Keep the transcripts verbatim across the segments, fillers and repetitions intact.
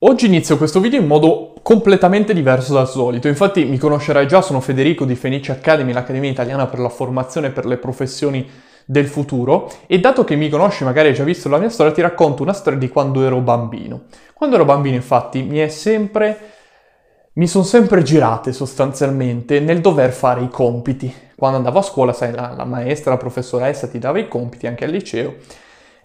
Oggi inizio questo video in modo completamente diverso dal solito, infatti mi conoscerai già, sono Federico di Fenice Academy, l'Accademia Italiana per la Formazione per le Professioni del Futuro, e dato che mi conosci, magari hai già visto la mia storia, ti racconto una storia di quando ero bambino. Quando ero bambino, infatti, mi è sempre... mi sono sempre girate sostanzialmente nel dover fare i compiti. Quando andavo a scuola, sai, la, la maestra, la professoressa ti dava i compiti anche al liceo,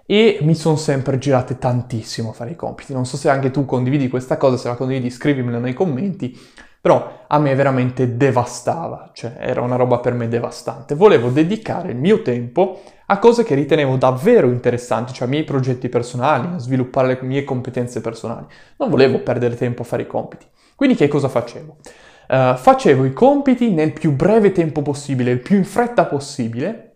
e mi sono sempre girate tantissimo a fare i compiti. Non so se anche tu condividi questa cosa, se la condividi scrivimela nei commenti, però a me veramente devastava, cioè era una roba per me devastante. Volevo dedicare il mio tempo a cose che ritenevo davvero interessanti, cioè ai miei progetti personali, a sviluppare le mie competenze personali. Non volevo perdere tempo a fare i compiti. Quindi che cosa facevo? Uh, facevo i compiti nel più breve tempo possibile, il più in fretta possibile,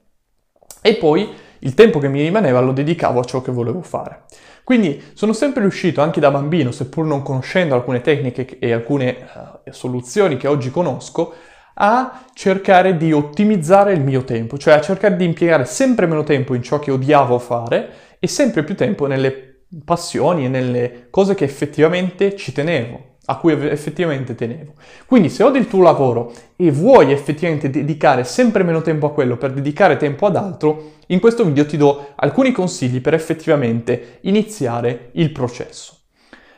e poi il tempo che mi rimaneva lo dedicavo a ciò che volevo fare. Quindi sono sempre riuscito, anche da bambino, seppur non conoscendo alcune tecniche e alcune uh, soluzioni che oggi conosco, a cercare di ottimizzare il mio tempo, cioè a cercare di impiegare sempre meno tempo in ciò che odiavo fare e sempre più tempo nelle passioni e nelle cose che effettivamente ci tenevo, a cui effettivamente tenevo. Quindi se odi il tuo lavoro e vuoi effettivamente dedicare sempre meno tempo a quello per dedicare tempo ad altro, in questo video ti do alcuni consigli per effettivamente iniziare il processo.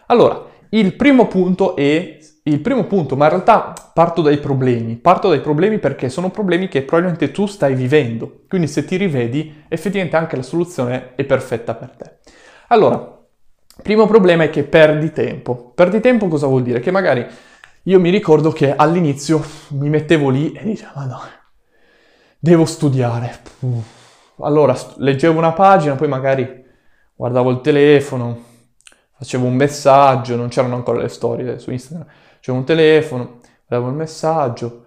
Allora, il primo punto è... il primo punto, ma in realtà parto dai problemi. Parto dai problemi perché sono problemi che probabilmente tu stai vivendo. Quindi se ti rivedi, effettivamente anche la soluzione è perfetta per te. Allora, primo problema è che perdi tempo. Perdi tempo cosa vuol dire? Che magari io mi ricordo che all'inizio mi mettevo lì e dicevo, ma no, devo studiare. Allora leggevo una pagina, poi magari guardavo il telefono, facevo un messaggio, non c'erano ancora le storie su Instagram, facevo un telefono, guardavo il messaggio,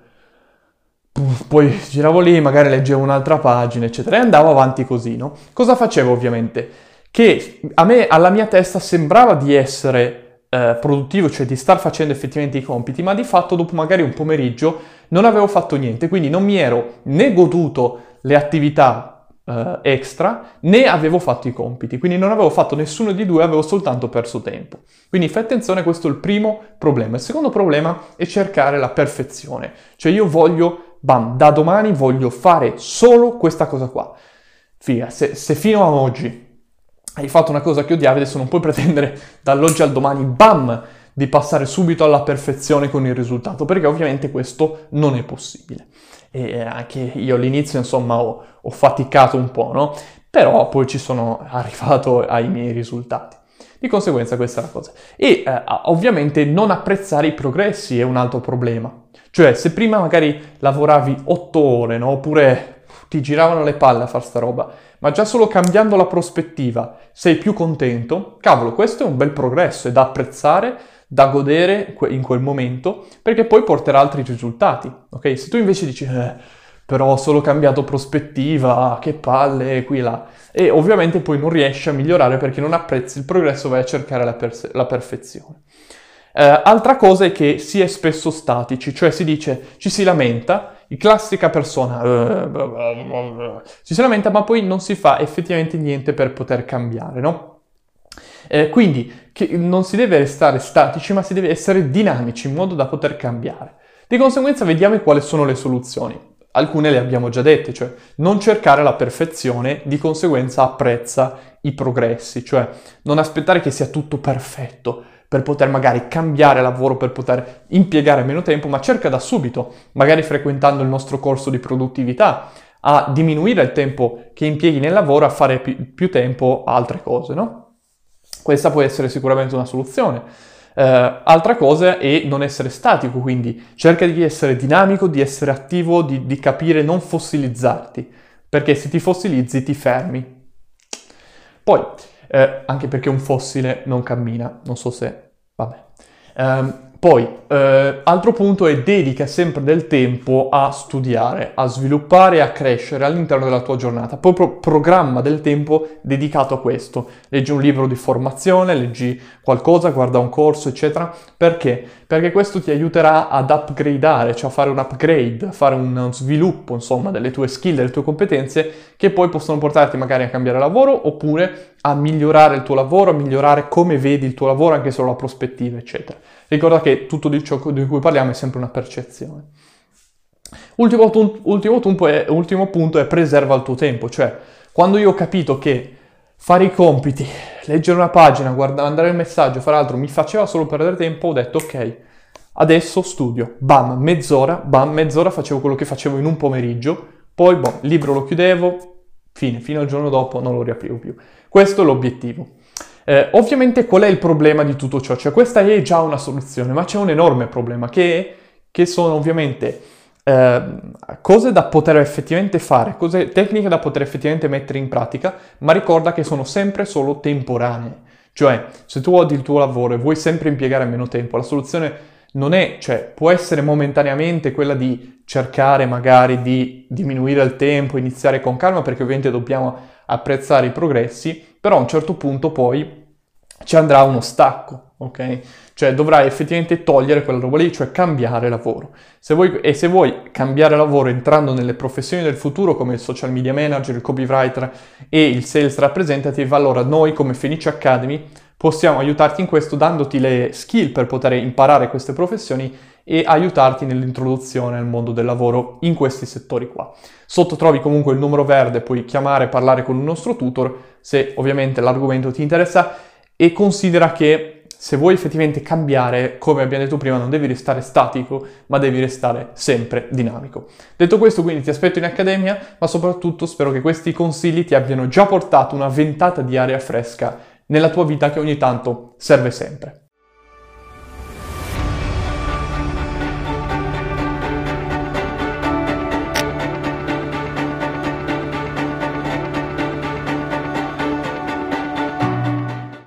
poi giravo lì, magari leggevo un'altra pagina, eccetera, e andavo avanti così, no? Cosa facevo ovviamente? Che a me, alla mia testa, sembrava di essere eh, produttivo, cioè di star facendo effettivamente i compiti, ma di fatto dopo magari un pomeriggio non avevo fatto niente, quindi non mi ero né goduto le attività eh, extra, né avevo fatto i compiti, quindi non avevo fatto nessuno di due, avevo soltanto perso tempo. Quindi fai attenzione, questo è il primo problema. Il secondo problema è cercare la perfezione, cioè io voglio, bam, da domani voglio fare solo questa cosa qua. Figa, se, se fino a oggi hai fatto una cosa che odiavi, adesso non puoi pretendere dall'oggi al domani, bam, di passare subito alla perfezione con il risultato, perché ovviamente questo non è possibile. E anche io all'inizio, insomma, ho, ho faticato un po', no? Però poi ci sono arrivato ai miei risultati. Di conseguenza questa è la cosa. E eh, ovviamente non apprezzare i progressi è un altro problema. Cioè, se prima magari lavoravi otto ore, no? Oppure ti giravano le palle a far sta roba, ma già solo cambiando la prospettiva sei più contento, cavolo, questo è un bel progresso, è da apprezzare, da godere in quel momento, perché poi porterà altri risultati, ok? Se tu invece dici, eh, però ho solo cambiato prospettiva, che palle, qui e là, e ovviamente poi non riesci a migliorare perché non apprezzi il progresso, vai a cercare la, la perfezione. Eh, altra cosa è che si è spesso statici, cioè si dice, ci si lamenta, classica persona, ci si lamenta ma poi non si fa effettivamente niente per poter cambiare, no? Eh, quindi che non si deve restare statici ma si deve essere dinamici in modo da poter cambiare. Di conseguenza vediamo quali sono le soluzioni. Alcune le abbiamo già dette, cioè non cercare la perfezione, di conseguenza apprezza i progressi, cioè non aspettare che sia tutto perfetto per poter magari cambiare lavoro, per poter impiegare meno tempo, ma cerca da subito, magari frequentando il nostro corso di produttività, a diminuire il tempo che impieghi nel lavoro, a fare più, più tempo a altre cose, no? Questa può essere sicuramente una soluzione. Eh, altra cosa è non essere statico, quindi cerca di essere dinamico, di essere attivo, di, di capire, non fossilizzarti, perché se ti fossilizzi ti fermi. Poi, Eh, anche perché un fossile non cammina, non so se... vabbè. Eh, Poi, eh, altro punto è: dedica sempre del tempo a studiare, a sviluppare e a crescere all'interno della tua giornata. Proprio programma del tempo dedicato a questo. Leggi un libro di formazione, leggi qualcosa, guarda un corso, eccetera. Perché? Perché questo ti aiuterà ad upgradeare, cioè a fare un upgrade, a fare un sviluppo, insomma, delle tue skill, delle tue competenze, che poi possono portarti magari a cambiare lavoro oppure a migliorare il tuo lavoro, a migliorare come vedi il tuo lavoro, anche solo la prospettiva, eccetera. Ricorda che tutto di ciò di cui parliamo è sempre una percezione. Ultimo, ultimo, punto è, ultimo punto è: preserva il tuo tempo. Cioè, quando io ho capito che fare i compiti, leggere una pagina, guarda, mandare il messaggio, fare altro, mi faceva solo perdere tempo, ho detto ok, adesso studio. Bam, mezz'ora, bam, mezz'ora facevo quello che facevo in un pomeriggio, poi boh, il libro lo chiudevo, fine, fino al giorno dopo non lo riaprivo più. Questo è l'obiettivo. Eh, ovviamente qual è il problema di tutto ciò? Cioè, questa è già una soluzione, ma c'è un enorme problema che, è, che sono ovviamente eh, cose da poter effettivamente fare, cose, tecniche da poter effettivamente mettere in pratica, ma ricorda che sono sempre solo temporanee. Cioè, se tu odi il tuo lavoro e vuoi sempre impiegare meno tempo, la soluzione non è, cioè, può essere momentaneamente quella di cercare magari di diminuire il tempo, iniziare con calma, perché ovviamente dobbiamo apprezzare i progressi, però a un certo punto poi ci andrà uno stacco, ok? Cioè dovrai effettivamente togliere quella roba lì, cioè cambiare lavoro. Se vuoi, e se vuoi cambiare lavoro entrando nelle professioni del futuro, come il social media manager, il copywriter e il sales representative, allora noi come Fenice Academy possiamo aiutarti in questo, dandoti le skill per poter imparare queste professioni e aiutarti nell'introduzione al mondo del lavoro in questi settori qua. Sotto trovi comunque il numero verde, puoi chiamare e parlare con il nostro tutor se ovviamente l'argomento ti interessa, e considera che se vuoi effettivamente cambiare, come abbiamo detto prima, non devi restare statico, ma devi restare sempre dinamico. Detto questo, quindi ti aspetto in accademia, ma soprattutto spero che questi consigli ti abbiano già portato una ventata di aria fresca nella tua vita, che ogni tanto serve sempre.